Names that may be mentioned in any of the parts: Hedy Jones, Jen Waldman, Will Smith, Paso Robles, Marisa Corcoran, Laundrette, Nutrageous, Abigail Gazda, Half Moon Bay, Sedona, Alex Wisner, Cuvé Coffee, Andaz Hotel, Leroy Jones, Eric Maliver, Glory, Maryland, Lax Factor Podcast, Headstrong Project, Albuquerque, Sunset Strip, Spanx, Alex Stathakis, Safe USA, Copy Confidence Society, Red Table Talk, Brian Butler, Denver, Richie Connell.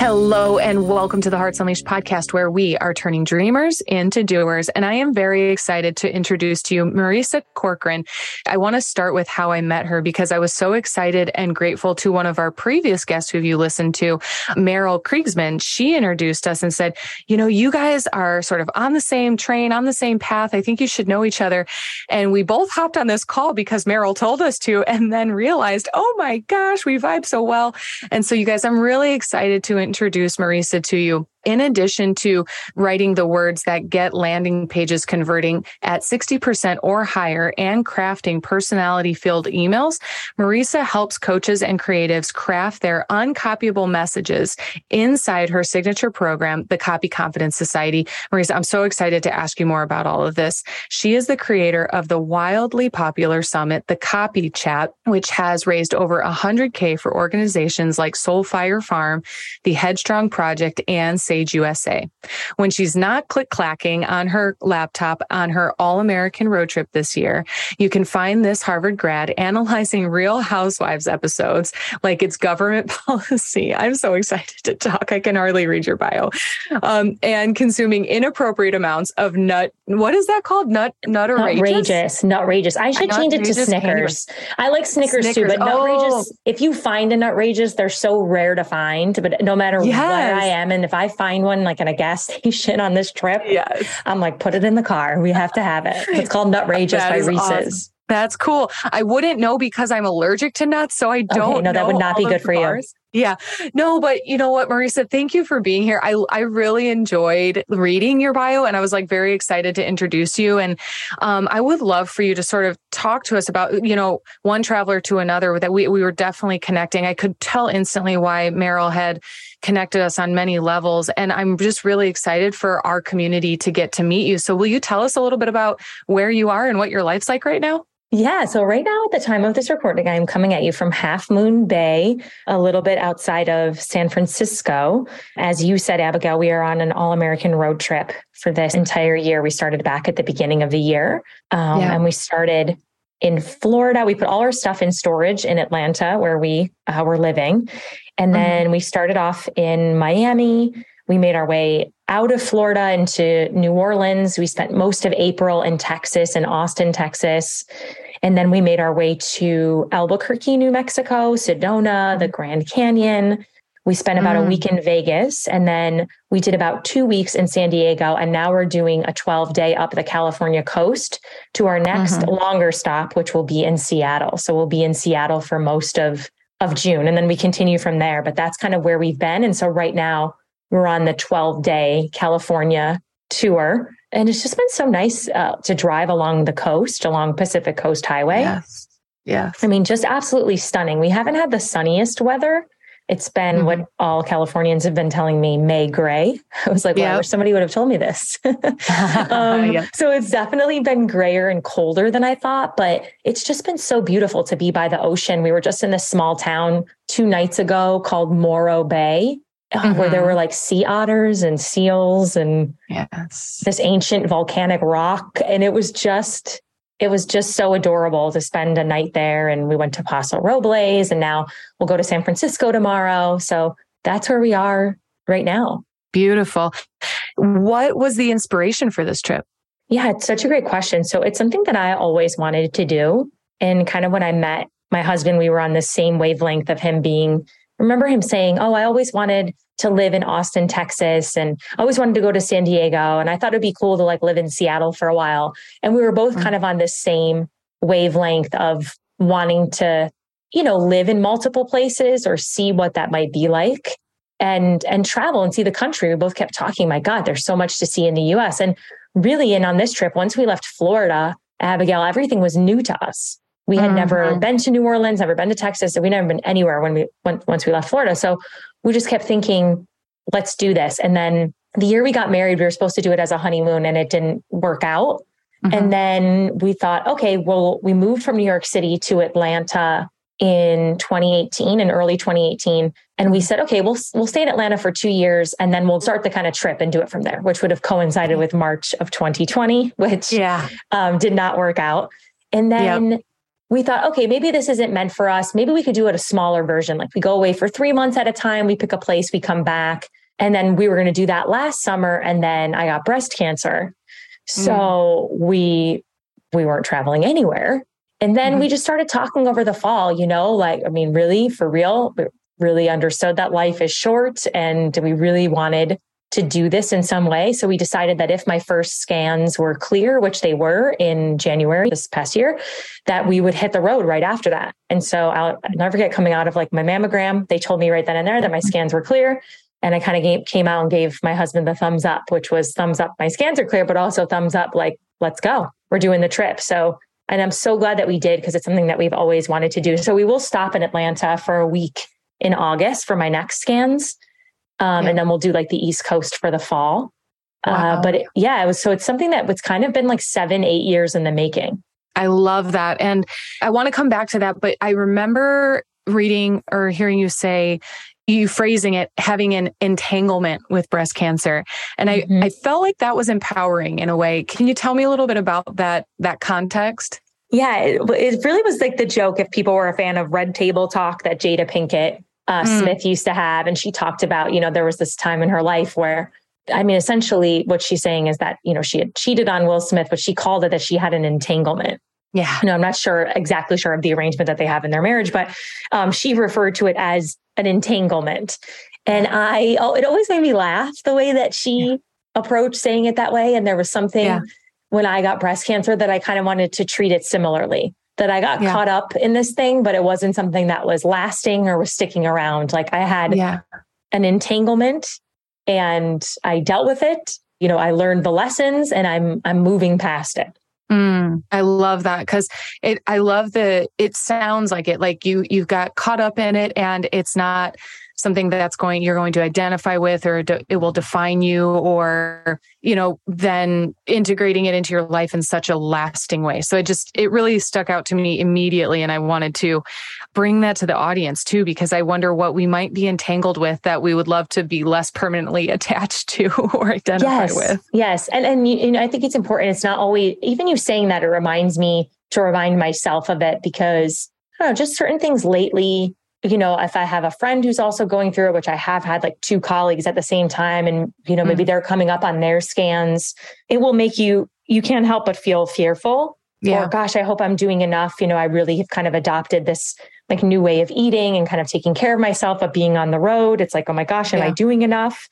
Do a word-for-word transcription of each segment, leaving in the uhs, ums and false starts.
Hello and welcome to the Hearts Unleashed podcast, where we are turning dreamers into doers. And I am very excited to introduce to you Marisa Corcoran. I want to start with how I met her, because I was so excited and grateful to one of our previous guests who you listened to, Meryl Kriegsman. She introduced us and said, you know, you guys are sort of on the same train, on the same path. I think you should know each other. And we both hopped on this call because Meryl told us to, and then realized, oh my gosh, we vibe so well. And so you guys, I'm really excited to introduce Marisa to you. In addition to writing the words that get landing pages converting at sixty percent or higher and crafting personality-filled emails, Marisa helps coaches and creatives craft their uncopyable messages inside her signature program, the Copy Confidence Society. Marisa, I'm so excited to ask you more about all of this. She is the creator of the wildly popular summit, the Copy Chat, which has raised over one hundred thousand dollars for organizations like Soul Fire Farm, the Headstrong Project, and Safe U S A. When she's not click-clacking on her laptop on her all-American road trip this year, you can find this Harvard grad analyzing Real Housewives episodes like it's government policy. I'm so excited to talk. I can hardly read your bio. Um, and consuming inappropriate amounts of nut, what is that called? Nut, nutrageous? Nutrageous, nutrageous. I should change it to Snickers. I like Snickers, Snickers. too, but oh. nutrageous, if you find a nutrageous, they're so rare to find, but no matter yes. where I am, and if I find Find one like in a gas station on this trip. Yes. I'm like, put it in the car. We have to have it. It's called Nutrageous by Reese's. Awesome. That's cool. I wouldn't know because I'm allergic to nuts, so I don't. Okay, no, that know would not be good for bars. You. Yeah. No, but you know what, Marisa, thank you for being here. I I really enjoyed reading your bio, and I was like very excited to introduce you. And um, I would love for you to sort of talk to us about, you know, one traveler to another, that we, we were definitely connecting. I could tell instantly why Meryl had connected us on many levels. And I'm just really excited for our community to get to meet you. So will you tell us a little bit about where you are and what your life's like right now? Yeah. So right now at the time of this recording, I'm coming at you from Half Moon Bay, a little bit outside of San Francisco. As you said, Abigail, we are on an all-American road trip for this entire year. We started back at the beginning of the year um, yeah. and we started in Florida. We put all our stuff in storage in Atlanta, where we uh, were living. And then mm-hmm. we started off in Miami. We made our way out of Florida into New Orleans. We spent most of April in Texas, in Austin, Texas. And then we made our way to Albuquerque, New Mexico, Sedona, the Grand Canyon. We spent about mm. a week in Vegas, and then we did about two weeks in San Diego. And now we're doing a twelve day up the California coast to our next mm-hmm. longer stop, which will be in Seattle. So we'll be in Seattle for most of, of June, and then we continue from there. But that's kind of where we've been. And so right now, we're on the twelve day California tour, and it's just been so nice uh, to drive along the coast, along Pacific Coast Highway. Yes. Yeah. I mean, just absolutely stunning. We haven't had the sunniest weather. It's been mm-hmm. what all Californians have been telling me, May gray. I was like, well, yep. I wish somebody would have told me this. um, yeah. So it's definitely been grayer and colder than I thought, but it's just been so beautiful to be by the ocean. We were just in this small town two nights ago called Morro Bay. Mm-hmm. Where there were like sea otters and seals and yes. this ancient volcanic rock. And it was just, it was just so adorable to spend a night there. And we went to Paso Robles, and now we'll go to San Francisco tomorrow. So that's where we are right now. Beautiful. What was the inspiration for this trip? Yeah, it's such a great question. So it's something that I always wanted to do. And kind of when I met my husband, we were on the same wavelength of him being remember him saying, oh, I always wanted to live in Austin, Texas, and I always wanted to go to San Diego. And I thought it'd be cool to like live in Seattle for a while. And we were both mm-hmm. kind of on this same wavelength of wanting to, you know, live in multiple places or see what that might be like and, and travel and see the country. We both kept talking, my God, there's so much to see in the U S. And really, and on this trip, once we left Florida, Abigail, everything was new to us. We had mm-hmm. never been to New Orleans, never been to Texas. So we never been anywhere when we went, once we left Florida. So we just kept thinking, let's do this. And then the year we got married, we were supposed to do it as a honeymoon, and it didn't work out. Mm-hmm. And then we thought, okay, well, we moved from New York City to Atlanta in twenty eighteen, in early twenty eighteen. And we said, okay, we'll we'll stay in Atlanta for two years and then we'll start the kind of trip and do it from there, which would have coincided with March of twenty twenty, which yeah. um, did not work out. And then yep. we thought, okay, maybe this isn't meant for us. Maybe we could do it a smaller version. Like we go away for three months at a time. We pick a place, we come back. And then we were going to do that last summer. And then I got breast cancer. So mm. we, we weren't traveling anywhere. And then mm. we just started talking over the fall, you know, like, I mean, really for real, we really understood that life is short and we really wanted to do this in some way. So we decided that if my first scans were clear, which they were in January this past year, that we would hit the road right after that. And so I'll, I'll never forget coming out of like my mammogram. They told me right then and there that my scans were clear. And I kind of came out and gave my husband the thumbs up, which was thumbs up, my scans are clear, but also thumbs up, like, let's go. We're doing the trip. So, and I'm so glad that we did because it's something that we've always wanted to do. So we will stop in Atlanta for a week in August for my next scans. Um, yeah. And then we'll do like the East Coast for the fall. Wow. Uh, but it, yeah, it was, so it's something that was kind of been like seven, eight years in the making. I love that. And I want to come back to that, but I remember reading or hearing you say, you phrasing it, having an entanglement with breast cancer. And I, mm-hmm. I felt like that was empowering in a way. Can you tell me a little bit about that, that context? Yeah, it, it really was like the joke, if people were a fan of Red Table Talk that Jada Pinkett uh, mm. Smith used to have. And she talked about, you know, there was this time in her life where, I mean, essentially what she's saying is that, you know, she had cheated on Will Smith, but she called it that she had an entanglement. Yeah. No, I'm not sure exactly sure of the arrangement that they have in their marriage, but um, she referred to it as an entanglement. And I, oh, it always made me laugh the way that she yeah. approached saying it that way. And there was something yeah. when I got breast cancer that I kind of wanted to treat it similarly, that I got yeah. caught up in this thing, but it wasn't something that was lasting or was sticking around. Like I had yeah. an entanglement and I dealt with it. You know, I learned the lessons and I'm, I'm moving past it. Mm, I love that because it, I love the, it sounds like it, like you, you've got caught up in it and it's not something that's going, you're going to identify with, or do, it will define you, or, you know, then integrating it into your life in such a lasting way. So it just, it really stuck out to me immediately. And I wanted to bring that to the audience too, because I wonder what we might be entangled with that we would love to be less permanently attached to or identify yes, with. Yes. And, and you know, I think it's important. It's not always, even you saying that, it reminds me to remind myself of it because I don't know, just certain things lately. You know, if I have a friend who's also going through it, which I have had like two colleagues at the same time, and, you know, maybe mm. they're coming up on their scans, it will make you, you can't help but feel fearful. Yeah. Or, gosh, I hope I'm doing enough. You know, I really have kind of adopted this like new way of eating and kind of taking care of myself, but being on the road, it's like, oh my gosh, am yeah. I doing enough?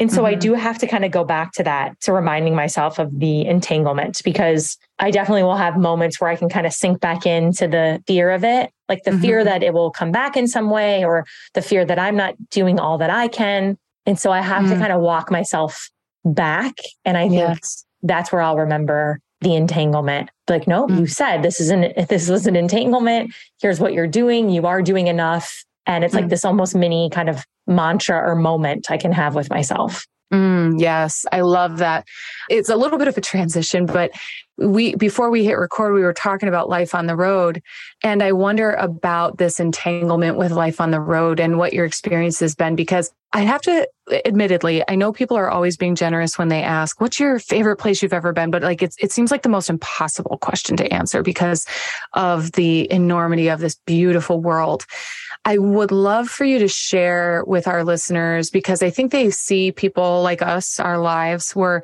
And so mm-hmm. I do have to kind of go back to that, to reminding myself of the entanglement, because I definitely will have moments where I can kind of sink back into the fear of it, like the mm-hmm. fear that it will come back in some way, or the fear that I'm not doing all that I can. And so I have mm-hmm. to kind of walk myself back. And I think yes. that's where I'll remember the entanglement. Like, no, mm. you said, this isn't, this was an entanglement. Here's what you're doing. You are doing enough. And it's mm. like this almost mini kind of mantra or moment I can have with myself. Mm, yes. I love that. It's a little bit of a transition, but we, before we hit record, we were talking about life on the road. And I wonder about this entanglement with life on the road and what your experience has been, because I have to admittedly, I know people are always being generous when they ask, what's your favorite place you've ever been? But like, it's, it seems like the most impossible question to answer because of the enormity of this beautiful world. I would love for you to share with our listeners, because I think they see people like us, our lives, we're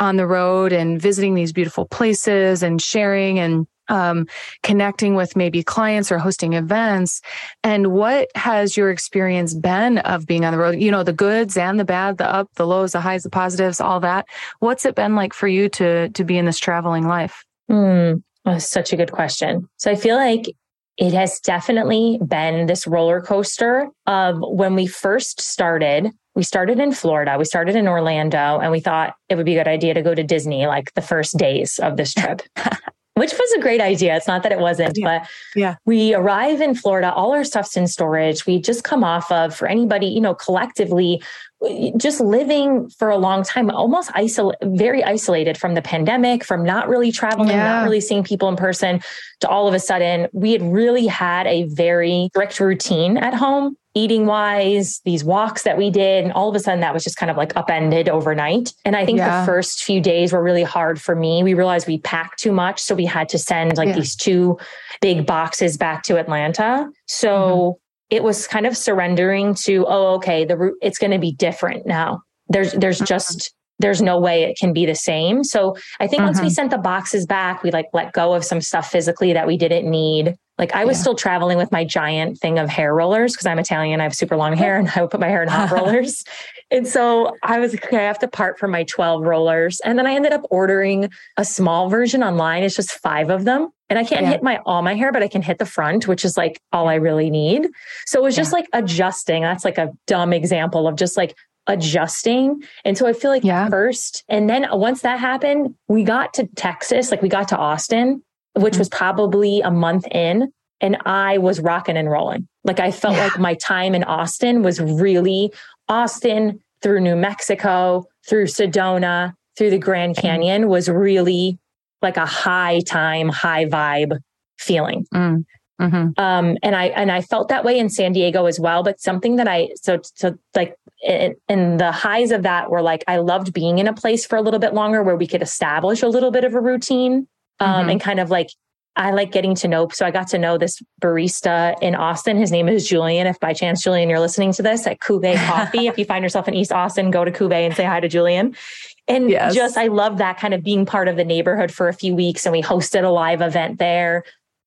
on the road and visiting these beautiful places and sharing and um, connecting with maybe clients or hosting events. And what has your experience been of being on the road? You know, the goods and the bad, the up, the lows, the highs, the positives, all that. What's it been like for you to, to be in this traveling life? Mm, that's such a good question. So I feel like it has definitely been this roller coaster of when we first started, we started in Florida, we started in Orlando, and we thought it would be a good idea to go to Disney like the first days of this trip. which was a great idea. It's not that it wasn't, yeah. but yeah. we arrive in Florida, all our stuff's in storage. We just come off of, for anybody, you know, collectively just living for a long time, almost isol- very isolated from the pandemic, from not really traveling, yeah. not really seeing people in person, to all of a sudden, we had really had a very strict routine at home, eating wise, these walks that we did. And all of a sudden that was just kind of like upended overnight. And I think yeah. the first few days were really hard for me. We realized we packed too much. So we had to send like yeah. these two big boxes back to Atlanta. So mm-hmm. it was kind of surrendering to, oh, okay, the route, it's going to be different now. There's, there's just, there's no way it can be the same. So I think uh-huh. once we sent the boxes back, we like let go of some stuff physically that we didn't need. Like I was yeah. still traveling with my giant thing of hair rollers because I'm Italian. I have super long hair and I would put my hair in hot rollers. And so I was like, okay, I have to part for my twelve rollers. And then I ended up ordering a small version online. It's just five of them. And I can't yeah. hit my all my hair, but I can hit the front, which is like all I really need. So it was just yeah. like adjusting. That's like a dumb example of just like adjusting. And so I feel like yeah. first, and then once that happened, we got to Texas, like we got to Austin, which was probably a month in, and I was rocking and rolling. Like I felt yeah. like my time in Austin was really Austin through New Mexico, through Sedona, through the Grand Canyon was really like a high time, high vibe feeling. Mm. Mm-hmm. Um, and I, and I felt that way in San Diego as well, but something that I, so, so like, and the highs of that were like, I loved being in a place for a little bit longer where we could establish a little bit of a routine. Um, mm-hmm. and kind of like, I like getting to know, so I got to know this barista in Austin. His name is Julian. If by chance, Julian, you're listening to this at Cuvé Coffee, if you find yourself in East Austin, go to Cuvé and say hi to Julian. And yes. just, I love that kind of being part of the neighborhood for a few weeks, and we hosted a live event there.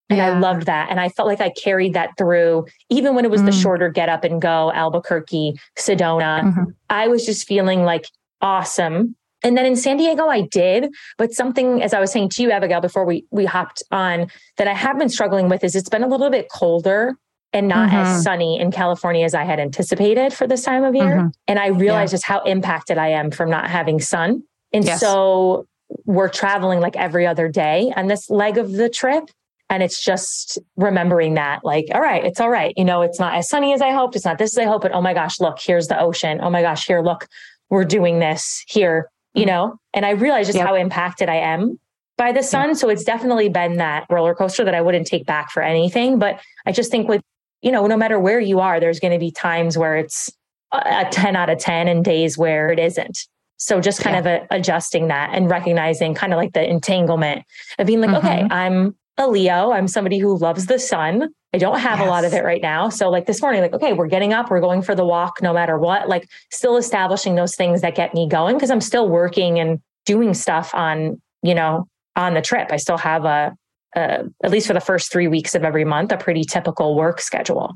And yeah. I loved that. And I felt like I carried that through, even when it was mm. the shorter get up and go, Albuquerque, Sedona, mm-hmm. I was just feeling like awesome. And then in San Diego, I did, but something, as I was saying to you, Abigail, before we, we hopped on, that I have been struggling with is it's been a little bit colder and not mm-hmm. as sunny in California as I had anticipated for this time of year. Mm-hmm. And I realized yeah. just how impacted I am from not having sun. And yes. so we're traveling like every other day on this leg of the trip. And it's just remembering that, like, all right, it's all right. You know, it's not as sunny as I hoped. It's not this as I hoped, but oh my gosh, look, here's the ocean. Oh my gosh, here, look, we're doing this here, you know? And I realized just yep. how impacted I am by the sun. Yep. So it's definitely been that roller coaster that I wouldn't take back for anything. But I just think with, you know, no matter where you are, there's going to be times where it's a ten out of ten and days where it isn't. So just kind yeah. of a, adjusting that and recognizing kind of like the entanglement of being like, mm-hmm. okay, I'm a Leo. I'm somebody who loves the sun. I don't have yes. a lot of it right now. So like this morning, like, okay, we're getting up, we're going for the walk no matter what, like still establishing those things that get me going. Cause I'm still working and doing stuff on, you know, on the trip. I still have a, a at least for the first three weeks of every month, a pretty typical work schedule.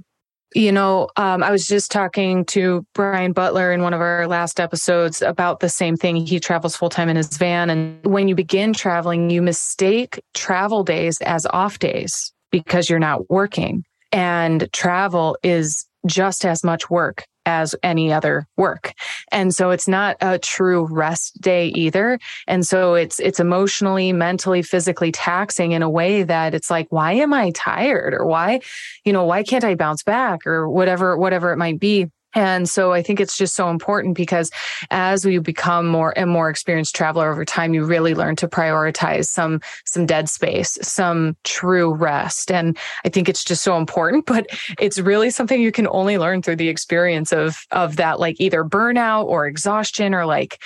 You know, um, I was just talking to Brian Butler in one of our last episodes about the same thing. He travels full time in his van. And when you begin traveling, you mistake travel days as off days because you're not working. And travel is just as much work as any other work. And so it's not a true rest day either. And so it's it's emotionally, mentally, physically taxing in a way that it's like, why am I tired? Or why, you know, why can't I bounce back or whatever, whatever it might be? And so I think it's just so important because as we become more and more experienced traveler over time, you really learn to prioritize some, some dead space, some true rest. And I think it's just so important, but it's really something you can only learn through the experience of, of that, like either burnout or exhaustion or like,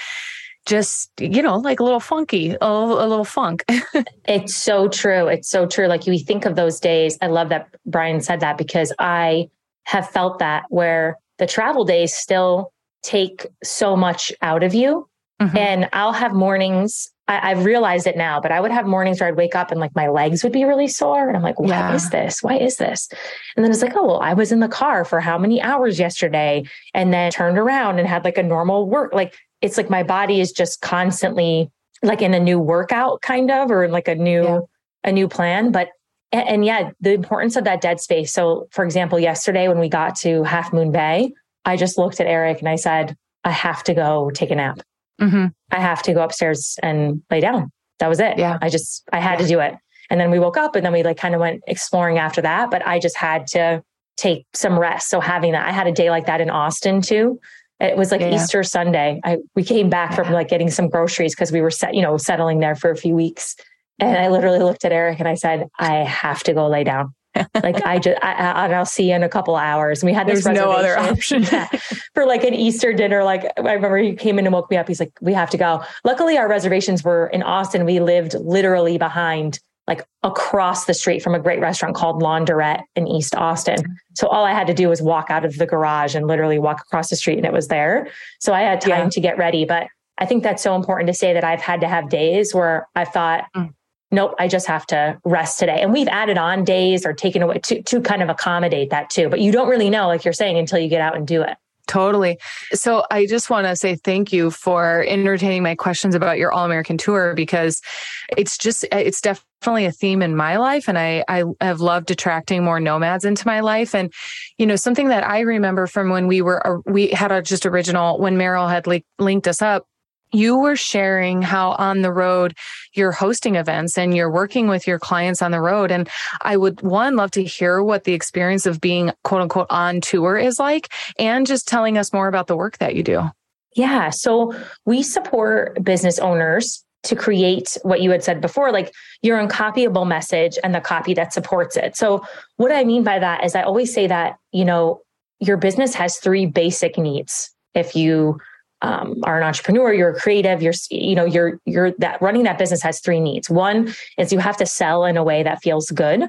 just, you know, like a little funky, a little, a little funk. It's so true. It's so true. Like you think of those days. I love that Brian said that because I have felt that where the travel days still take so much out of you. Mm-hmm. And I'll have mornings, I, I've realized it now, but I would have mornings where I'd wake up and like my legs would be really sore. And I'm like, why yeah. is this? Why is this? And then it's like, oh, well, I was in the car for how many hours yesterday and then turned around and had like a normal work. Like, it's like my body is just constantly like in a new workout kind of, or like a new, yeah. a new plan. But And yeah, the importance of that dead space. So for example, yesterday when we got to Half Moon Bay, I just looked at Eric and I said, I have to go take a nap. Mm-hmm. I have to go upstairs and lay down. That was it. Yeah. I just, I had yeah. to do it. And then we woke up and then we like kind of went exploring after that. But I just had to take some rest. So having that, I had a day like that in Austin too. It was like yeah. Easter Sunday. I, we came back yeah. from like getting some groceries because we were set, you know, settling there for a few weeks. And I literally looked at Eric and I said, I have to go lay down. Like I just, I, I, I'll see you in a couple hours. And we had this There's no other option yeah, for like an Easter dinner. Like I remember he came in and woke me up. He's like, we have to go. Luckily our reservations were in Austin. We lived literally behind, like across the street from a great restaurant called Laundrette in East Austin. So all I had to do was walk out of the garage and literally walk across the street and it was there. So I had time yeah. to get ready. But I think that's so important to say that I've had to have days where I thought, mm. nope, I just have to rest today. And we've added on days or taken away to, to kind of accommodate that too. But you don't really know, like you're saying, until you get out and do it. Totally. So I just want to say thank you for entertaining my questions about your All-American Tour, because it's just, it's definitely a theme in my life. And I, I have loved attracting more nomads into my life. And, you know, something that I remember from when we were, we had our just original, when Meryl had like linked us up, you were sharing how on the road you're hosting events and you're working with your clients on the road. And I would, one, love to hear what the experience of being quote unquote on tour is like, and just telling us more about the work that you do. Yeah. So we support business owners to create what you had said before, like your uncopyable message and the copy that supports it. So what I mean by that is I always say that, you know, your business has three basic needs. If you Um, are an entrepreneur, you're a creative, you're, you know, you're, you're that running that business has three needs. One is you have to sell in a way that feels good.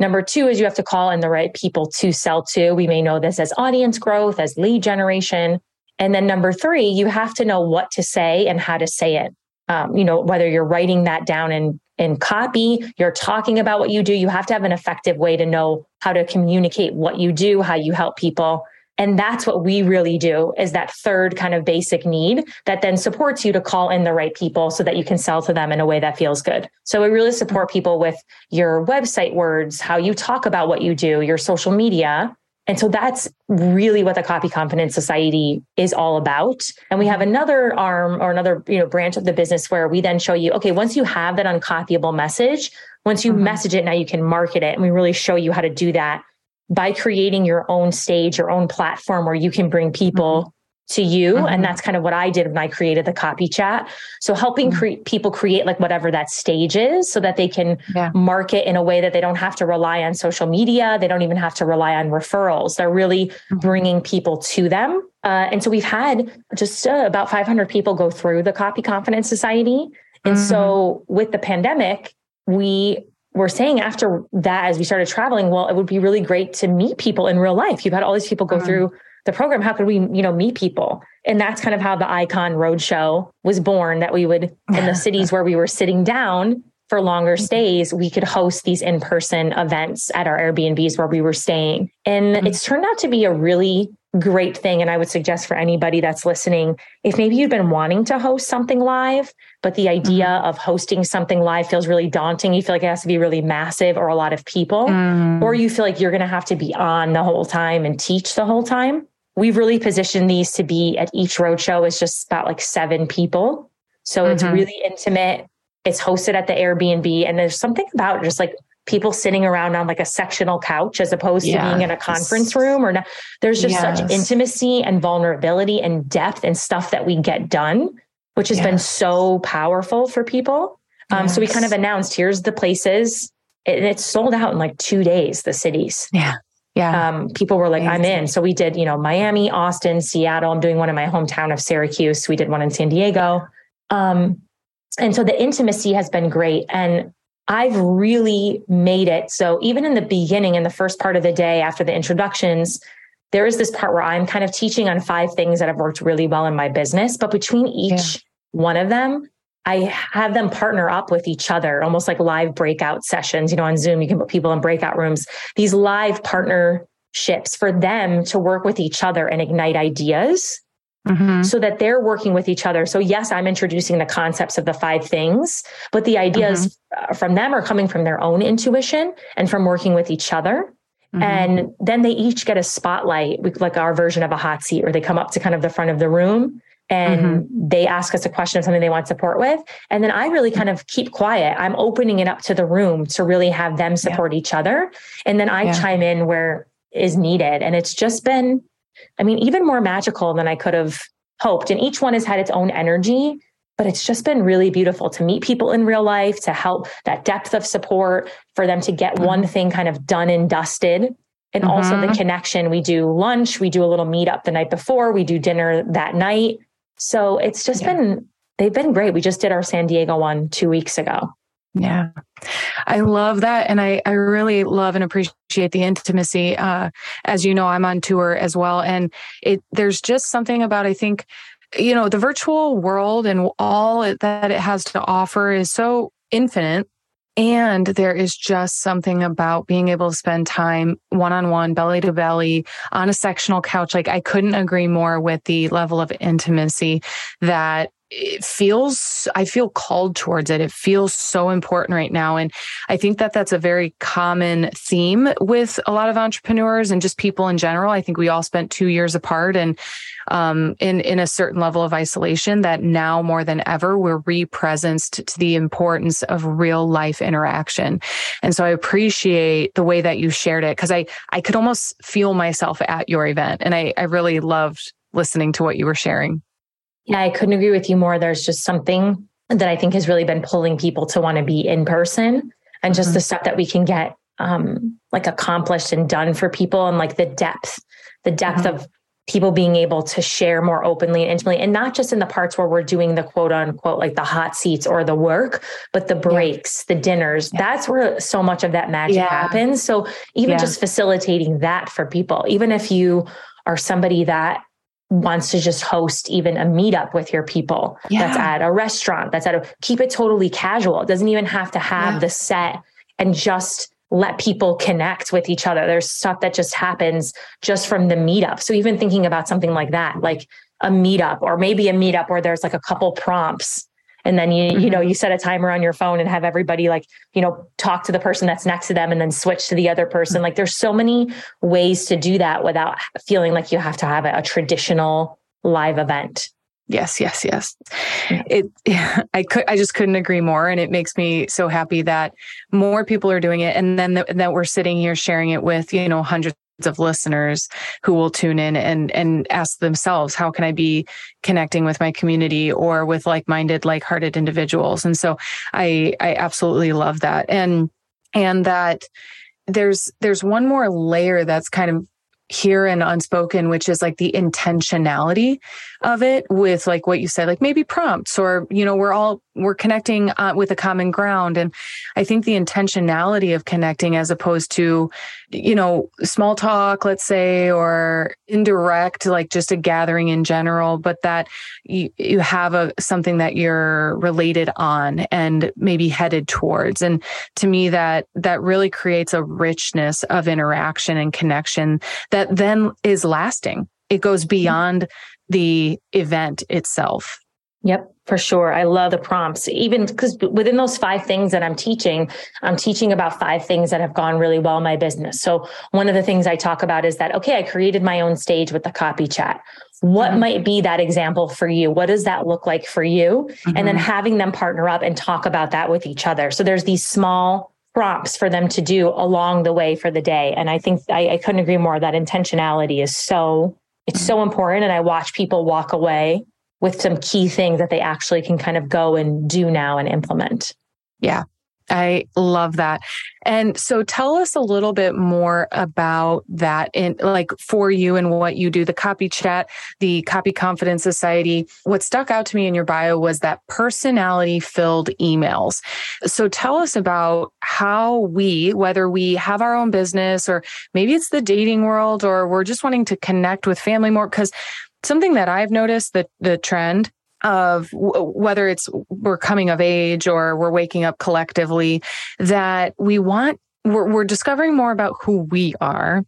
Number two is you have to call in the right people to sell to. We may know this as audience growth, as lead generation. And then number three, you have to know what to say and how to say it. Um, you know, whether you're writing that down in, in copy, you're talking about what you do, you have to have an effective way to know how to communicate what you do, how you help people. And that's what we really do, is that third kind of basic need that then supports you to call in the right people so that you can sell to them in a way that feels good. So we really support people with your website words, how you talk about what you do, your social media. And so that's really what the Copy Confidence Society is all about. And we have another arm or another, you know, branch of the business where we then show you, okay, once you have that uncopyable message, once you mm-hmm. message it, now you can market it. And we really show you how to do that by creating your own stage, your own platform where you can bring people to you. Mm-hmm. And that's kind of what I did when I created the Copy Chat. So helping cre- people create like whatever that stage is so that they can yeah. market in a way that they don't have to rely on social media. They don't even have to rely on referrals. They're really mm-hmm. bringing people to them. Uh, and so we've had just uh, about five hundred people go through the Copy Confidence Society. And mm-hmm. so with the pandemic, we we're saying after that, as we started traveling, well, it would be really great to meet people in real life. You've had all these people go mm-hmm. through the program. How could we, you know, meet people? And that's kind of how the Icon Roadshow was born, that we would, in the cities where we were sitting down for longer stays, we could host these in-person events at our Airbnbs where we were staying. And mm-hmm. it's turned out to be a really great thing. And I would suggest for anybody that's listening, if maybe you've been wanting to host something live, but the idea mm-hmm. of hosting something live feels really daunting. You feel like it has to be really massive or a lot of people, mm-hmm. or you feel like you're going to have to be on the whole time and teach the whole time. We've really positioned these to be at each roadshow is just about like seven people. So mm-hmm. it's really intimate. It's hosted at the Airbnb. And there's something about just like people sitting around on like a sectional couch as opposed yes. to being in a conference room or not. There's just yes. such intimacy and vulnerability and depth and stuff that we get done, which has yes. been so powerful for people. Um, yes. So we kind of announced, here's the places. It, it's sold out in like two days, the cities. Yeah. Yeah. Um, people were like, amazing. I'm in. So we did, you know, Miami, Austin, Seattle. I'm doing one in my hometown of Syracuse. We did one in San Diego. Um, and so the intimacy has been great. And I've really made it. So even in the beginning, in the first part of the day after the introductions, there is this part where I'm kind of teaching on five things that have worked really well in my business. But between each yeah. one of them, I have them partner up with each other, almost like live breakout sessions. You know, on Zoom, you can put people in breakout rooms, these live partnerships for them to work with each other and ignite ideas mm-hmm. so that they're working with each other. So yes, I'm introducing the concepts of the five things, but the ideas mm-hmm. from them are coming from their own intuition and from working with each other. Mm-hmm. And then they each get a spotlight, like our version of a hot seat, where they come up to kind of the front of the room and mm-hmm. they ask us a question of something they want support with. And then I really kind of keep quiet. I'm opening it up to the room to really have them support yeah. each other. And then I yeah. chime in where is needed. And it's just been, I mean, even more magical than I could have hoped. And each one has had its own energy, but it's just been really beautiful to meet people in real life, to help that depth of support for them to get mm-hmm. one thing kind of done and dusted. And mm-hmm. also the connection. We do lunch, we do a little meetup the night before, we do dinner that night. So it's just yeah. been, they've been great. We just did our San Diego one two weeks ago. Yeah. I love that. And I, I really love and appreciate the intimacy. Uh, as you know, I'm on tour as well. And it, there's just something about, I think, you know, the virtual world and all that it has to offer is so infinite. And there is just something about being able to spend time one-on-one, belly-to-belly, on a sectional couch. Like, I couldn't agree more with the level of intimacy that it feels, I feel called towards it. It feels so important right now. And I think that that's a very common theme with a lot of entrepreneurs and just people in general. I think we all spent two years apart and um, in, in a certain level of isolation that now more than ever, we're re-presenced to the importance of real life interaction. And so I appreciate the way that you shared it, because I, I could almost feel myself at your event. And I, I really loved listening to what you were sharing. Yeah, I couldn't agree with you more. There's just something that I think has really been pulling people to want to be in person, and just mm-hmm. the stuff that we can get um, like accomplished and done for people, and like the depth, the depth mm-hmm. of people being able to share more openly and intimately, and not just in the parts where we're doing the quote unquote, like the hot seats or the work, but the breaks, yeah. the dinners, yeah. that's where so much of that magic yeah. happens. So even yeah. just facilitating that for people, even if you are somebody that wants to just host even a meetup with your people yeah. that's at a restaurant, that's at a, keep it totally casual. It doesn't even have to have yeah. the set, and just let people connect with each other. There's stuff that just happens just from the meetup. So even thinking about something like that, like a meetup, or maybe a meetup where there's like a couple prompts, and then you, mm-hmm. you know, you set a timer on your phone and have everybody like, you know, talk to the person that's next to them and then switch to the other person. Like, there's so many ways to do that without feeling like you have to have a, a traditional live event. Yes, yes, yes. It, yeah, I could, I just couldn't agree more. And it makes me so happy that more people are doing it. And then th- that we're sitting here sharing it with, you know, hundreds of listeners who will tune in and, and ask themselves, how can I be connecting with my community or with like-minded, like-hearted individuals? And so I, I absolutely love that. And, and that there's, there's one more layer that's kind of here and unspoken, which is like the intentionality of it, with like what you said, like maybe prompts, or, you know, we're all, we're connecting uh, with a common ground. And I think the intentionality of connecting, as opposed to, you know, small talk, let's say, or indirect, like just a gathering in general, but that you, you have a, something that you're related on and maybe headed towards. And to me, that, that really creates a richness of interaction and connection that then is lasting. It goes beyond the event itself. Yep, for sure. I love the prompts, even because within those five things that I'm teaching, I'm teaching about five things that have gone really well in my business. So one of the things I talk about is that, okay, I created my own stage with the Copy Chat. What mm-hmm. might be that example for you? What does that look like for you? Mm-hmm. And then having them partner up and talk about that with each other. So there's these small prompts for them to do along the way for the day. And I think I, I couldn't agree more. That intentionality is so, it's so important. And I watch people walk away with some key things that they actually can kind of go and do now and implement. Yeah, I love that. And so tell us a little bit more about that, in like for you and what you do, the Copy Chat, the Copy Confidence Society. What stuck out to me in your bio was that personality filled emails. So tell us about how we, whether we have our own business or maybe it's the dating world, or we're just wanting to connect with family more, because something that I've noticed, that the trend of w- whether it's we're coming of age or we're waking up collectively, that we want, we're, we're discovering more about who we are,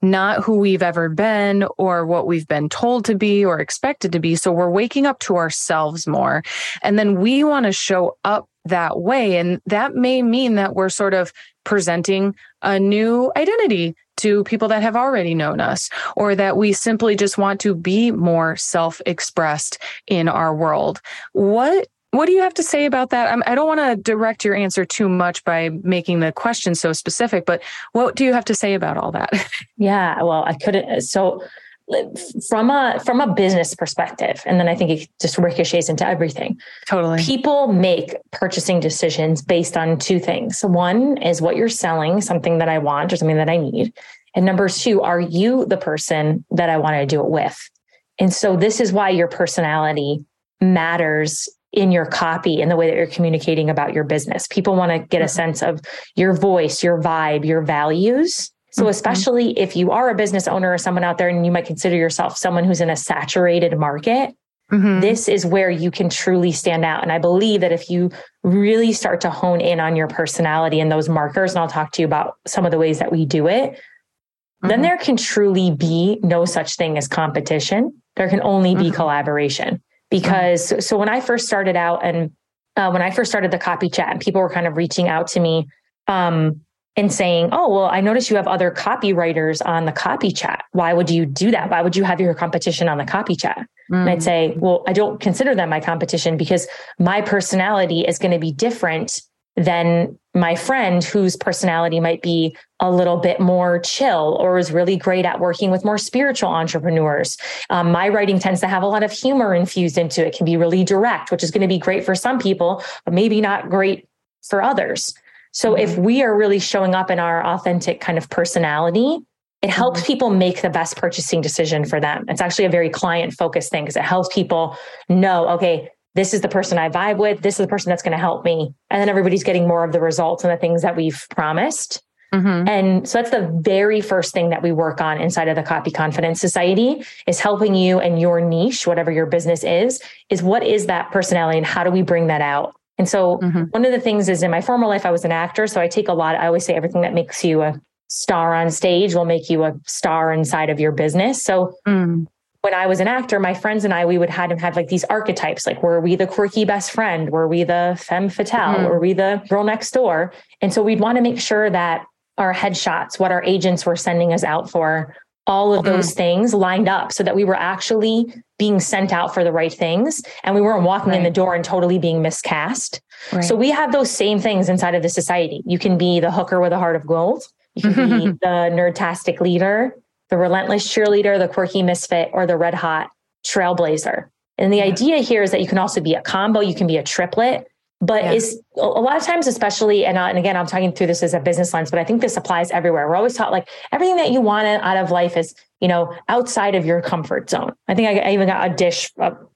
not who we've ever been or what we've been told to be or expected to be. So we're waking up to ourselves more. And then we want to show up that way. And that may mean that we're sort of presenting a new identity to people that have already known us, or that we simply just want to be more self-expressed in our world. What What do you have to say about that? I'm, I don't want to direct your answer too much by making the question so specific, but what do you have to say about all that? Yeah, well, I couldn't. So from a from a business perspective, and then I think it just ricochets into everything. Totally. People make purchasing decisions based on two things. One is what you're selling, something that I want or something that I need. And number two, are you the person that I want to do it with? And so this is why your personality matters in your copy and the way that you're communicating about your business. People want to get a sense of your voice, your vibe, your values. So especially if you are a business owner or someone out there and you might consider yourself someone who's in a saturated market, mm-hmm. this is where you can truly stand out. And I believe that if you really start to hone in on your personality and those markers, and I'll talk to you about some of the ways that we do it, mm-hmm. then there can truly be no such thing as competition. There can only be mm-hmm. collaboration. Because so when I first started out and uh, when I first started the Copy Chat, and people were kind of reaching out to me um, and saying, oh, well, I noticed you have other copywriters on the Copy Chat. Why would you do that? Why would you have your competition on the Copy Chat? Mm. And I'd say, well, I don't consider them my competition because my personality is going to be different than my friend whose personality might be a little bit more chill or is really great at working with more spiritual entrepreneurs. Um, my writing tends to have a lot of humor infused into it. It can be really direct, which is going to be great for some people, but maybe not great for others. So mm-hmm. if we are really showing up in our authentic kind of personality, it mm-hmm. helps people make the best purchasing decision for them. It's actually a very client-focused thing because it helps people know, okay, this is the person I vibe with. This is the person that's going to help me. And then everybody's getting more of the results and the things that we've promised. Mm-hmm. And so that's the very first thing that we work on inside of the Copy Confidence Society is helping you and your niche, whatever your business is, is what is that personality and how do we bring that out? And so mm-hmm. one of the things is in my former life, I was an actor. So I take a lot. I always say everything that makes you a star on stage will make you a star inside of your business. So mm. when I was an actor, my friends and I, we would have, have like these archetypes, like were we the quirky best friend? Were we the femme fatale? Mm-hmm. Were we the girl next door? And so we'd want to make sure that our headshots, what our agents were sending us out for, all of those mm-hmm. things lined up so that we were actually being sent out for the right things and we weren't walking right. in the door and totally being miscast. Right. So we have those same things inside of the society. You can be the hooker with a heart of gold. You can be the nerdtastic leader, the relentless cheerleader, the quirky misfit, or the red hot trailblazer. And the yeah. idea here is that you can also be a combo, you can be a triplet, but yeah. it's a lot of times, especially, and, I, and again, I'm talking through this as a business lens, but I think this applies everywhere. We're always taught like everything that you want out of life is, you know, outside of your comfort zone. I think I, I even got a dish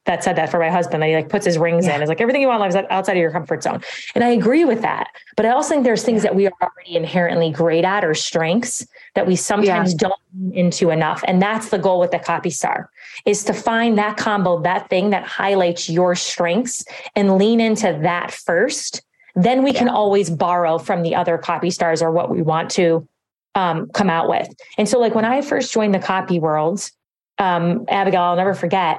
that said that for my husband, that he like puts his rings yeah. in. It's like everything you want in life is outside of your comfort zone. And I agree with that. But I also think there's things yeah. that we are already inherently great at or strengths that we sometimes yeah. don't lean into enough. And that's the goal with the Copy Star is to find that combo, that thing that highlights your strengths and lean into that first. Then we yeah. can always borrow from the other Copy Stars or what we want to Um, come out with. And so like when I first joined the copy world, um, Abigail, I'll never forget,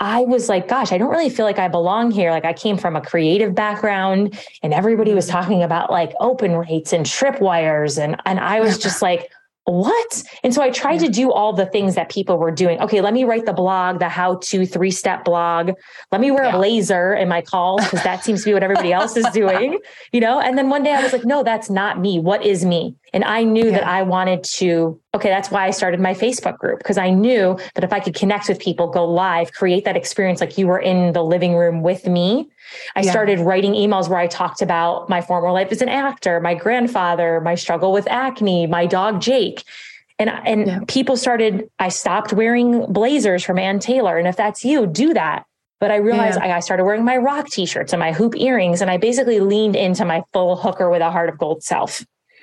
I was like, gosh, I don't really feel like I belong here. Like I came from a creative background and everybody was talking about like open rates and tripwires. And, and I was just like, what? And so I tried to do all the things that people were doing. Okay, let me write the blog, the how-to three-step blog. Let me wear yeah. a blazer in my calls because that seems to be what everybody else is doing, you know? And then one day I was like, no, that's not me. What is me? And I knew yeah. that I wanted to, okay, that's why I started my Facebook group because I knew that if I could connect with people, go live, create that experience like you were in the living room with me. I yeah. started writing emails where I talked about my former life as an actor, my grandfather, my struggle with acne, my dog, Jake. And, and yeah. people started, I stopped wearing blazers from Ann Taylor. And if that's you, do that. But I realized yeah. I, I started wearing my rock t-shirts and my hoop earrings. And I basically leaned into my full hooker with a heart of gold self.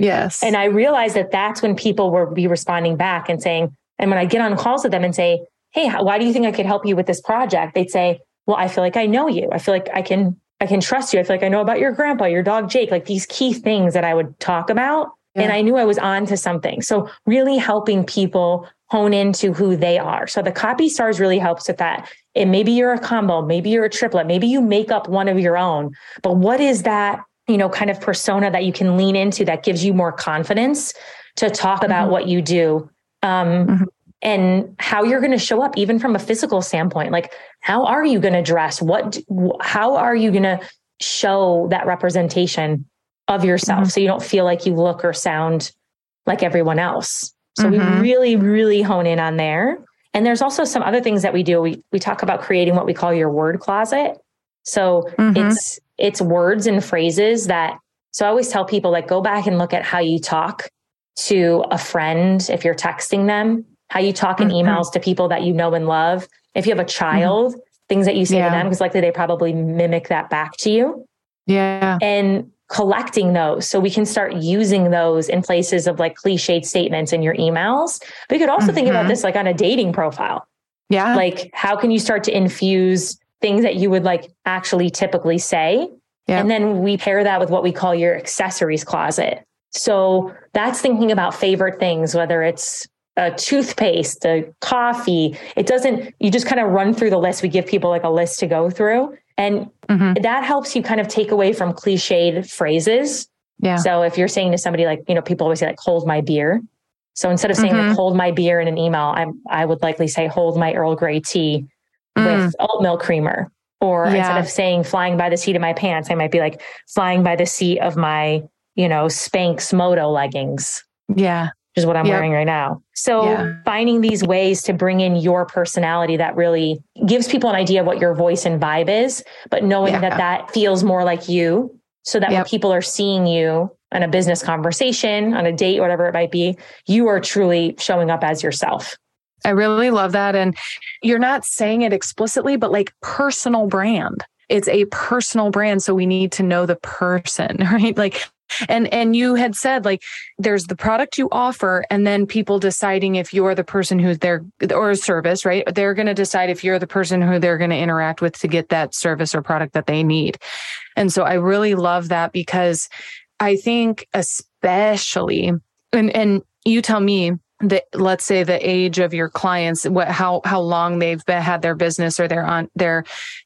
Yes. And I realized that that's when people will be responding back and saying, and when I get on calls with them and say, hey, why do you think I could help you with this project? They'd say, well, I feel like I know you. I feel like I can, I can trust you. I feel like I know about your grandpa, your dog, Jake, like these key things that I would talk about. Yeah. And I knew I was on to something. So really helping people hone into who they are. So the Copy Stars really helps with that. And maybe you're a combo, maybe you're a triplet, maybe you make up one of your own, but what is that, you know, kind of persona that you can lean into that gives you more confidence to talk about mm-hmm. what you do um, mm-hmm. and how you're going to show up, even from a physical standpoint. Like, how are you going to dress? What, how are you going to show that representation of yourself mm-hmm. so you don't feel like you look or sound like everyone else? So mm-hmm. we really, really hone in on there. And there's also some other things that we do. We we talk about creating what we call your word closet. So mm-hmm. it's it's words and phrases that, so I always tell people, like, go back and look at how you talk to a friend if you're texting them, how you talk in mm-hmm. emails to people that you know and love. If you have a child, mm-hmm. things that you say yeah. to them, because likely they probably mimic that back to you. Yeah. And collecting those so we can start using those in places of like cliched statements in your emails. We could also mm-hmm. think about this like on a dating profile. Yeah. Like, how can you start to infuse things that you would like actually typically say? Yeah. And then we pair that with what we call your accessories closet. So that's thinking about favorite things, whether it's a toothpaste, a coffee. It doesn't, you just kind of run through the list. We give people like a list to go through. And mm-hmm. that helps you kind of take away from cliched phrases. Yeah. So if you're saying to somebody like, you know, people always say like, hold my beer. So instead of saying mm-hmm. like, hold my beer in an email, I'm, I would likely say, hold my Earl Grey tea mm. with oat milk creamer. Or yeah. instead of saying flying by the seat of my pants, I might be like flying by the seat of my, you know, Spanx Moto leggings. Yeah. Which is what I'm yep. wearing right now. So yeah. finding these ways to bring in your personality that really gives people an idea of what your voice and vibe is, but knowing yeah. that that feels more like you, so that yep. when people are seeing you in a business conversation, on a date, whatever it might be, you are truly showing up as yourself. I really love that. And you're not saying it explicitly, but like personal brand. It's a personal brand. So we need to know the person, right? Like, and, and you had said, like, there's the product you offer, and then people deciding if you're the person who's there, or a service, right? They're going to decide if you're the person who they're going to interact with to get that service or product that they need. And so I really love that, because I think especially, and, and you tell me, the, let's say the age of your clients, what, how, how long they've been, had their business or their on their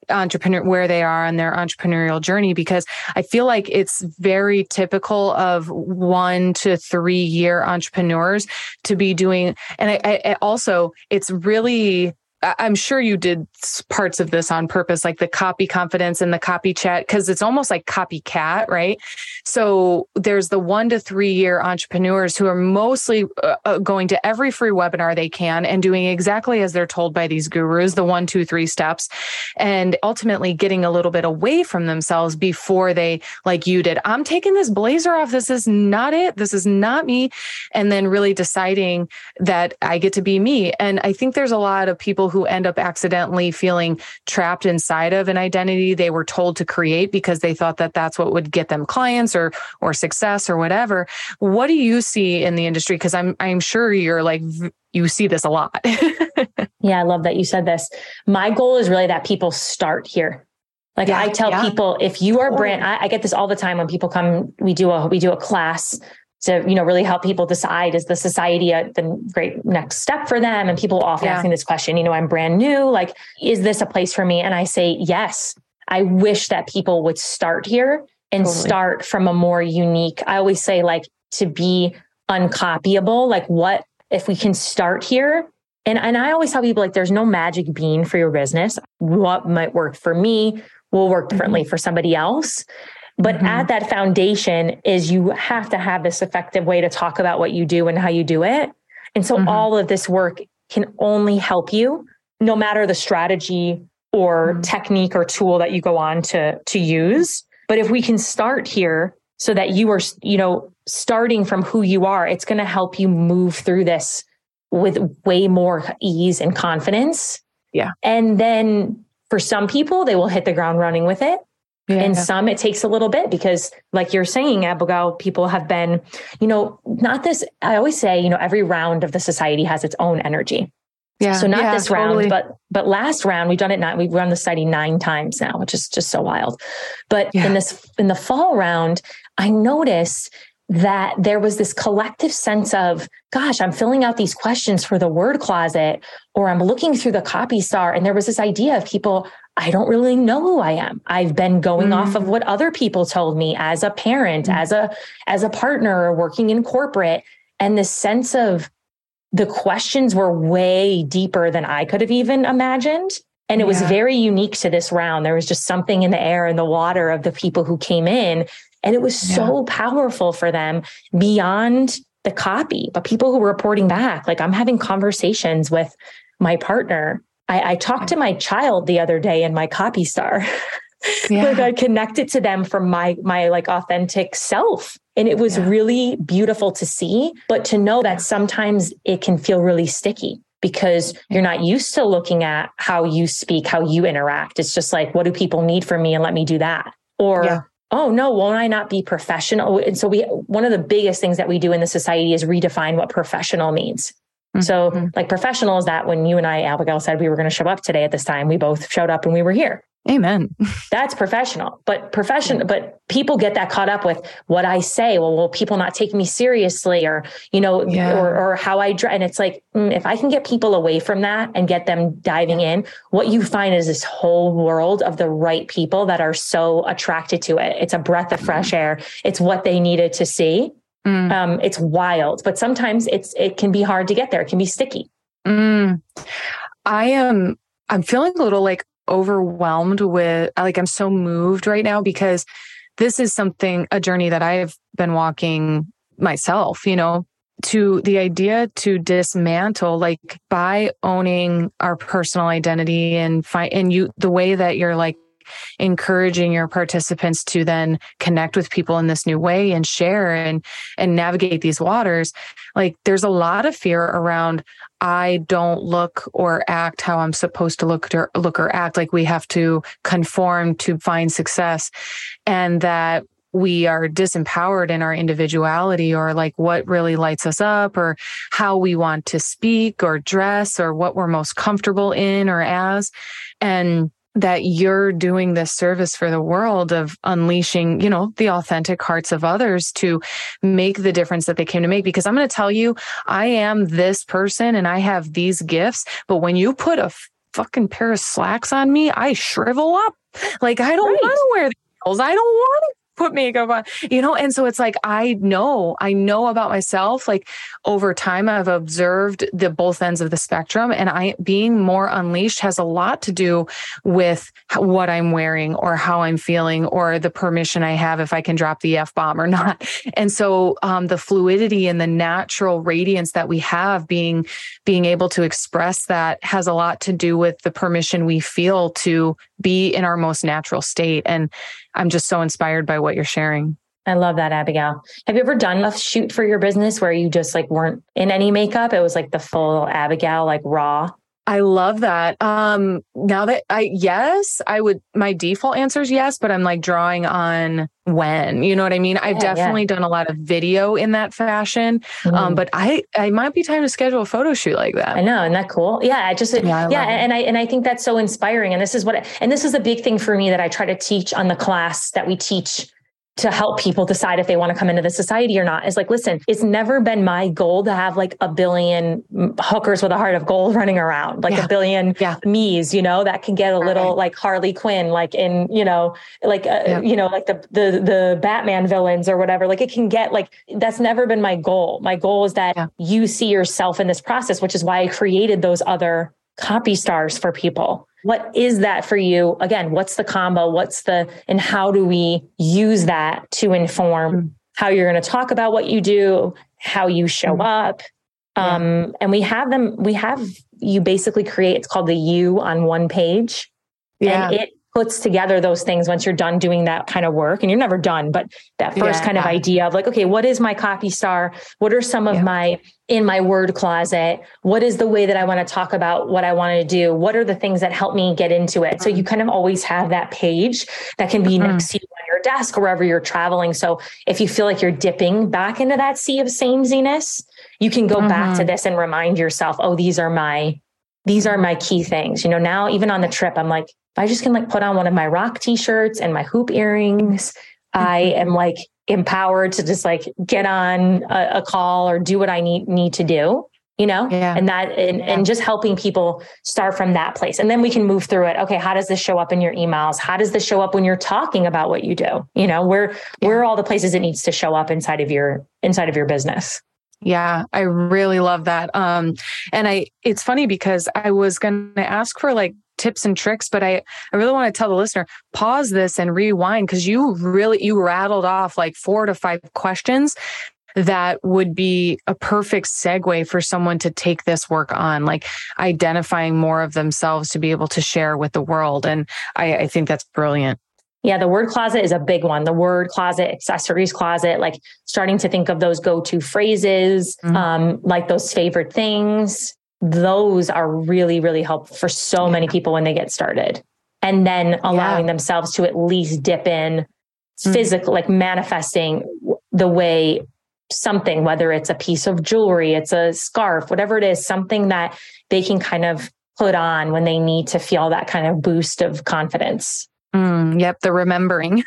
entrepreneur, where they are on their entrepreneurial journey, because I feel like it's very typical of one to three year entrepreneurs to be doing. And I, I also, it's really, I'm sure you did parts of this on purpose, like the copy confidence and the copy chat, because it's almost like copycat, right? So there's the one to three year entrepreneurs who are mostly uh, going to every free webinar they can and doing exactly as they're told by these gurus, the one, two, three steps, and ultimately getting a little bit away from themselves before they, like you did, I'm taking this blazer off. This is not it. This is not me. And then really deciding that I get to be me. And I think there's a lot of people who who end up accidentally feeling trapped inside of an identity they were told to create because they thought that that's what would get them clients or or success or whatever. What do you see in the industry? Because I'm I'm sure you're like, you see this a lot. Yeah, I love that you said this. My goal is really that people start here. Like yeah, I tell yeah. people, if you are brand, I, I get this all the time when people come. We do a we do a class to, you know, really help people decide, is the society a, the great next step for them? And people often yeah. asking this question, you know, I'm brand new, like, is this a place for me? And I say, yes, I wish that people would start here and totally. Start from a more unique, I always say, like, to be uncopyable. Like, what if we can start here? And, and I always tell people, like, there's no magic bean for your business. What might work for me will work differently mm-hmm. for somebody else. But mm-hmm. at that foundation is you have to have this effective way to talk about what you do and how you do it. And so mm-hmm. all of this work can only help you, no matter the strategy or mm-hmm. technique or tool that you go on to, to use. But if we can start here so that you are, you know, starting from who you are, it's going to help you move through this with way more ease and confidence. Yeah. And then for some people, they will hit the ground running with it. Yeah. And some, it takes a little bit because, like you're saying, Abigail, people have been, you know, not this, I always say, you know, every round of the society has its own energy. Yeah. So not yeah, this totally. round, but, but last round, we've done it nine, we've run the society nine times now, which is just so wild. But yeah. in this, in the fall round, I noticed that there was this collective sense of, gosh, I'm filling out these questions for the word closet, or I'm looking through the copy star. And there was this idea of people, I don't really know who I am. I've been going mm. off of what other people told me as a parent, mm. as a, as a partner, or working in corporate. And the sense of the questions were way deeper than I could have even imagined. And it yeah. was very unique to this round. There was just something in the air and the water of the people who came in. And it was yeah. so powerful for them beyond the copy, but people who were reporting back. Like, I'm having conversations with my partner. I, I talked to my child the other day in my copy star. Yeah. Like, I connected to them from my, my like authentic self. And it was yeah. really beautiful to see, but to know that sometimes it can feel really sticky because you're not used to looking at how you speak, how you interact. It's just like, what do people need from me? And let me do that. Or, yeah. oh no, won't I not be professional? And so we, one of the biggest things that we do in the society is redefine what professional means. So mm-hmm. like professional is that when you and I, Abigail, said we were going to show up today at this time, we both showed up and we were here. Amen. That's professional, but professional, but people get that caught up with what I say. Well, will people not take me seriously? Or, you know, yeah. or, or how I dress. And it's like, mm, if I can get people away from that and get them diving in, what you find is this whole world of the right people that are so attracted to it. It's a breath of fresh air. It's what they needed to see. Mm. Um, it's wild, but sometimes it's, it can be hard to get there. It can be sticky. Mm. I am, I'm feeling a little like overwhelmed with, like, I'm so moved right now because this is something, a journey that I've been walking myself, you know, to the idea to dismantle, like, by owning our personal identity and find, and you, the way that you're like encouraging your participants to then connect with people in this new way and share and, and navigate these waters. Like, there's a lot of fear around, I don't look or act how I'm supposed to look or look or act. Like, we have to conform to find success, and that we are disempowered in our individuality, or like what really lights us up, or how we want to speak or dress, or what we're most comfortable in or as. And that you're doing this service for the world of unleashing, you know, the authentic hearts of others to make the difference that they came to make. Because I'm going to tell you, I am this person and I have these gifts, but when you put a fucking pair of slacks on me, I shrivel up. Like, I don't right. want to wear the heels. I don't want to put makeup on, you know? And so it's like, I know, I know about myself. Like, over time, I've observed the both ends of the spectrum, and I being more unleashed has a lot to do with what I'm wearing or how I'm feeling or the permission I have, if I can drop the F bomb or not. And so, um, the fluidity and the natural radiance that we have, being, being able to express that, has a lot to do with the permission we feel to be in our most natural state. And I'm just so inspired by what you're sharing. I love that, Abigail. Have you ever done a shoot for your business where you just like weren't in any makeup? It was like the full Abigail, like raw. I love that. Um, now that I, yes, I would, my default answer is yes, but I'm like drawing on when, you know what I mean? I've yeah, definitely yeah. done a lot of video in that fashion. Mm-hmm. Um, but I, I might be time to schedule a photo shoot like that. I know. Isn't that cool? Yeah. I just, yeah. I yeah and I, and I think that's so inspiring. And this is what, and this is a big thing for me that I try to teach on the class that we teach to help people decide if they want to come into the society or not, is like, listen, it's never been my goal to have like a billion hookers with a heart of gold running around, like yeah. a billion yeah. me's, you know, that can get a little right. like Harley Quinn, like in, you know, like, uh, yeah. you know, like the, the, the Batman villains or whatever, like it can get like, that's never been my goal. My goal is that yeah. you see yourself in this process, which is why I created those other copy stars for people. What is that for you? Again, what's the combo? What's the, and how do we use that to inform how you're going to talk about what you do, how you show up? Um, and we have them, we have you basically create, it's called the you on one page. Yeah. And it puts together those things once you're done doing that kind of work, and you're never done, but that first yeah. kind of idea of like, okay, what is my copy star? What are some of yeah. my, in my word closet? What is the way that I want to talk about what I want to do? What are the things that help me get into it? So you kind of always have that page that can be mm-hmm. next to you on your desk, or wherever you're traveling. So if you feel like you're dipping back into that sea of sameness, you can go mm-hmm. back to this and remind yourself, oh, these are my, these are my key things. You know, now even on the trip, I'm like, I just can like put on one of my rock t-shirts and my hoop earrings. I am like empowered to just like get on a, a call or do what I need, need to do, you know, yeah. and that, and, yeah. and just helping people start from that place. And then we can move through it. Okay. How does this show up in your emails? How does this show up when you're talking about what you do? You know, where, yeah. where are all the places it needs to show up inside of your, inside of your business? Yeah, I really love that. Um, and I, it's funny because I was going to ask for like tips and tricks, but I, I really want to tell the listener, pause this and rewind. Cause you really, you rattled off like four to five questions that would be a perfect segue for someone to take this work on, like identifying more of themselves to be able to share with the world. And I, I think that's brilliant. Yeah, the word closet is a big one. The word closet, accessories closet, like starting to think of those go-to phrases, mm-hmm. um, like those favorite things. Those are really, really helpful for so yeah. many people when they get started. And then allowing yeah. themselves to at least dip in physically, mm-hmm. like manifesting the way something, whether it's a piece of jewelry, it's a scarf, whatever it is, something that they can kind of put on when they need to feel that kind of boost of confidence. Mm, yep. The remembering.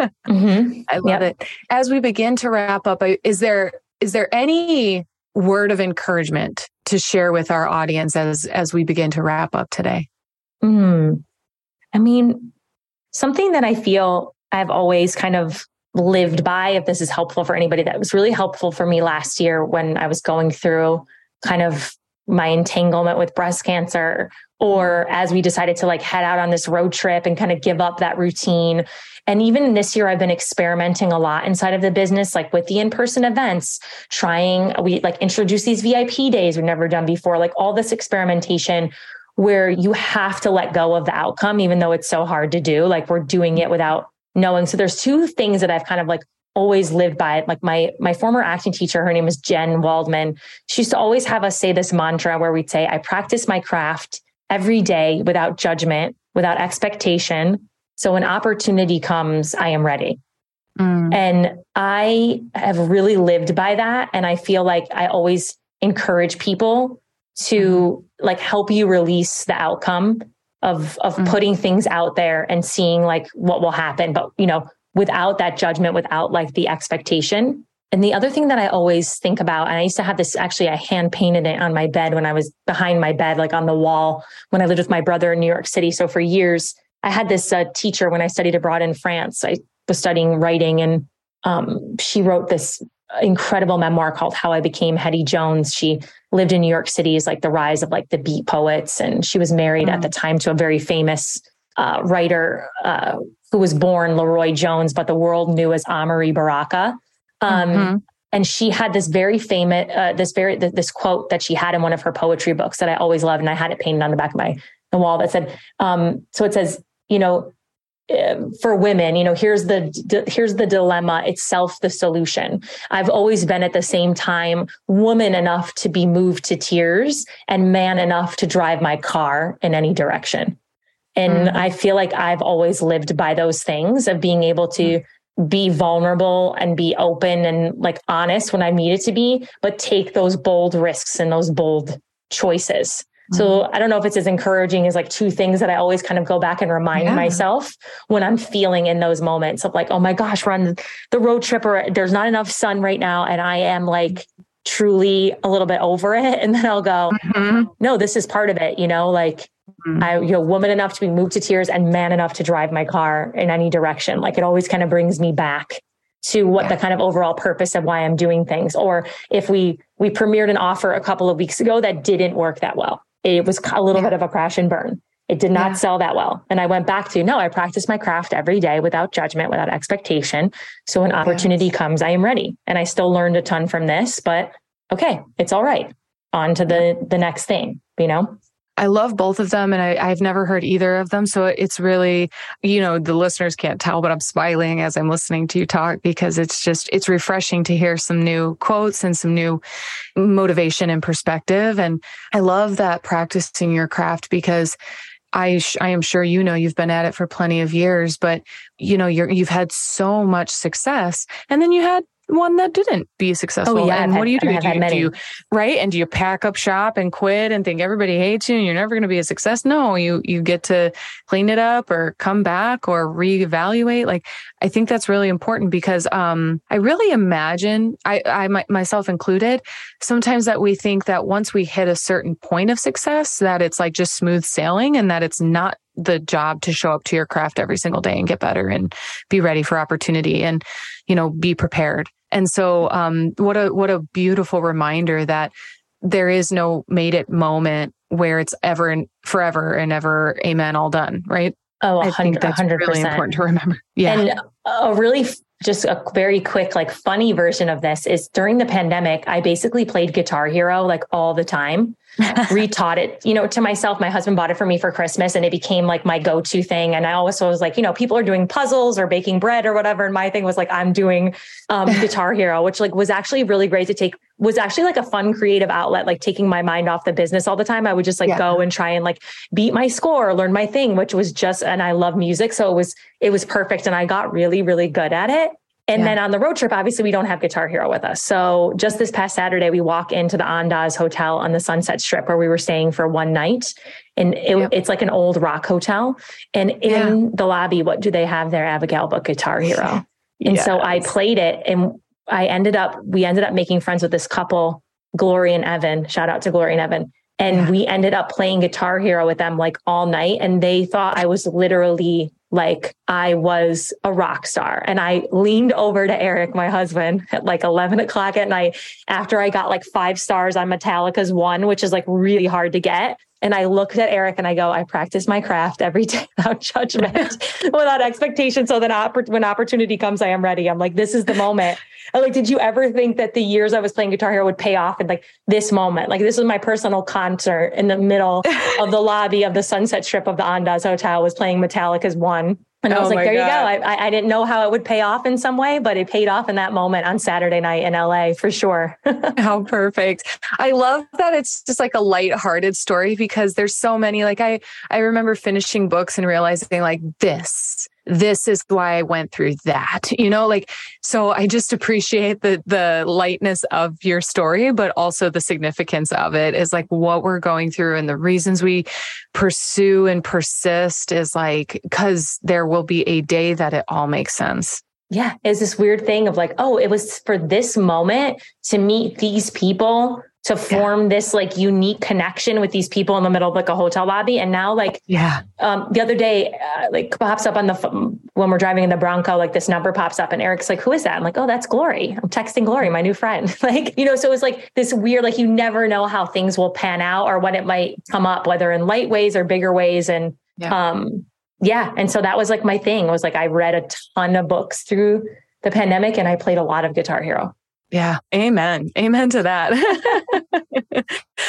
mm-hmm. I love yep. it. As we begin to wrap up, is there, is there any word of encouragement to share with our audience as, as we begin to wrap up today? Mm. I mean, something that I feel I've always kind of lived by, if this is helpful for anybody, that was really helpful for me last year when I was going through kind of my entanglement with breast cancer, or as we decided to like head out on this road trip and kind of give up that routine. And even this year, I've been experimenting a lot inside of the business, like with the in-person events, trying, we like introduce these V I P days we've never done before, like all this experimentation where you have to let go of the outcome, even though it's so hard to do, like we're doing it without knowing. So there's two things that I've kind of like always lived by. Like my, my former acting teacher, her name is Jen Waldman. She used to always have us say this mantra where we'd say, I practice my craft every day without judgment, without expectation. So when opportunity comes, I am ready. Mm. And I have really lived by that. And I feel like I always encourage people to mm. like help you release the outcome of, of mm. putting things out there and seeing like what will happen. But, you know, without that judgment, without like the expectation. And the other thing that I always think about, and I used to have this, actually, I hand painted it on my bed when I was behind my bed, like on the wall, when I lived with my brother in New York City. So for years, I had this uh, teacher when I studied abroad in France. I was studying writing, and um, she wrote this incredible memoir called How I Became Hedy Jones. She lived in New York City, is like the rise of like the beat poets. And she was married mm-hmm. at the time to a very famous uh, writer uh, who was born Leroy Jones, but the world knew as Amiri Baraka. Um, mm-hmm. And she had this very famous, uh, this very, th- this quote that she had in one of her poetry books that I always loved. And I had it painted on the back of my the wall that said, um, so it says, you know, for women, you know, here's the, d- here's the dilemma itself, the solution. I've always been at the same time, woman enough to be moved to tears and man enough to drive my car in any direction. And mm-hmm. I feel like I've always lived by those things of being able to mm-hmm. be vulnerable and be open and like honest when I needed to be, but take those bold risks and those bold choices. Mm-hmm. So I don't know if it's as encouraging as like two things that I always kind of go back and remind yeah. myself when I'm feeling in those moments of like, oh my gosh, we're on the road trip or there's not enough sun right now. And I am like truly a little bit over it. And then I'll go, mm-hmm. no, this is part of it. You know, like I, you know, woman enough to be moved to tears and man enough to drive my car in any direction. Like it always kind of brings me back to what yeah. the kind of overall purpose of why I'm doing things. Or if we, we premiered an offer a couple of weeks ago that didn't work that well, it was a little yeah. bit of a crash and burn. It did not yeah. sell that well. And I went back to, no, I practice my craft every day without judgment, without expectation. So when opportunity yes. comes, I am ready. And I still learned a ton from this, but okay, it's all right. On to the, the next thing, you know? I love both of them and I, I've never heard either of them. So it's really, you know, the listeners can't tell, but I'm smiling as I'm listening to you talk because it's just, it's refreshing to hear some new quotes and some new motivation and perspective. And I love that practicing your craft because I sh- I am sure, you know, you've been at it for plenty of years, but you know, you're, you've had so much success and then you had one that didn't be successful. Oh, yeah, and I've what had, do you do? Do you, do you, right. And do you pack up shop and quit and think everybody hates you and you're never going to be a success? No, you, you get to clean it up or come back or reevaluate. Like, I think that's really important because, um, I really imagine I, I, myself included, sometimes that we think that once we hit a certain point of success, that it's like just smooth sailing and that it's not the job to show up to your craft every single day and get better and be ready for opportunity and, you know, be prepared. And so um, what a what a beautiful reminder that there is no made it moment where it's ever and forever and ever, amen, all done, right? Oh, I think that's one hundred percent. Really important to remember. Yeah. And a really f- just a very quick, like funny version of this is during the pandemic, I basically played Guitar Hero like all the time, retaught it, you know, to myself. My husband bought it for me for Christmas and it became like my go-to thing. And I always was like, you know, people are doing puzzles or baking bread or whatever. And my thing was like, I'm doing um, Guitar Hero, which like was actually really great to take, was actually like a fun creative outlet, like taking my mind off the business all the time. I would just like yeah. go and try and like beat my score, learn my thing, which was just, and I love music. So it was, it was perfect. And I got really, really good at it. And yeah. then on the road trip, obviously we don't have Guitar Hero with us. So just this past Saturday, we walk into the Andaz Hotel on the Sunset Strip where we were staying for one night. And it, yep. it's like an old rock hotel. And in yeah. the lobby, what do they have there, Abigail, but Guitar Hero? And yes. so I played it and I ended up, we ended up making friends with this couple, Glory and Evan, shout out to Glory and Evan. And yeah. we ended up playing Guitar Hero with them like all night. And they thought I was literally like, I was a rock star. And I leaned over to Eric, my husband, at like eleven o'clock at night after I got like five stars on Metallica's One, which is like really hard to get. And I looked at Eric and I go, I practice my craft every day without judgment, without expectation. So that opp- when opportunity comes, I am ready. I'm like, this is the moment. I'm like, did you ever think that the years I was playing Guitar Hero would pay off? And like this moment, like this was my personal concert in the middle of the lobby of the Sunset Strip of the Andaz Hotel, was playing Metallica's One. And I was oh like, there God. you go. I, I didn't know how it would pay off in some way, but it paid off in that moment on Saturday night in L A for sure. How perfect. I love that. It's just like a lighthearted story because there's so many, like I, I remember finishing books and realizing like this, this is why I went through that, you know, like, so I just appreciate the, the lightness of your story, but also the significance of it is like what we're going through and the reasons we pursue and persist is like, cause there will be a day that it all makes sense. Yeah. It's this weird thing of like, oh, it was for this moment to meet these people, to form yeah. this like unique connection with these people in the middle of like a hotel lobby. And now like, yeah. um, the other day, uh, like pops up on the phone when we're driving in the Bronco, like this number pops up and Eric's like, who is that? I'm like, oh, that's Glory. I'm texting Glory, my new friend. Like, you know, so it's like this weird, like you never know how things will pan out or when it might come up, whether in light ways or bigger ways. And, yeah. um, yeah. And so that was like my thing was like, I read a ton of books through the pandemic and I played a lot of Guitar Hero. Yeah. Amen. Amen to that.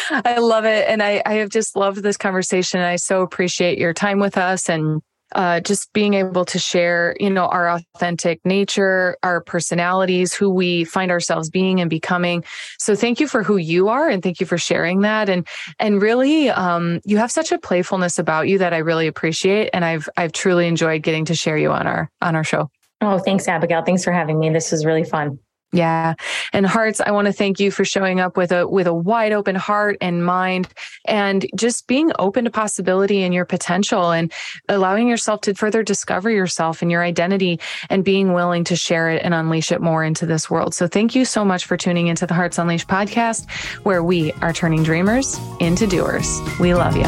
I love it. And I, I have just loved this conversation. And I so appreciate your time with us and uh, just being able to share, you know, our authentic nature, our personalities, who we find ourselves being and becoming. So thank you for who you are. And thank you for sharing that. And, and really, um, you have such a playfulness about you that I really appreciate. And I've, I've truly enjoyed getting to share you on our, on our show. Oh, thanks, Abigail. Thanks for having me. This was really fun. Yeah. And hearts, I want to thank you for showing up with a, with a wide open heart and mind and just being open to possibility and your potential and allowing yourself to further discover yourself and your identity and being willing to share it and unleash it more into this world. So thank you so much for tuning into the Hearts Unleashed podcast, where we are turning dreamers into doers. We love you.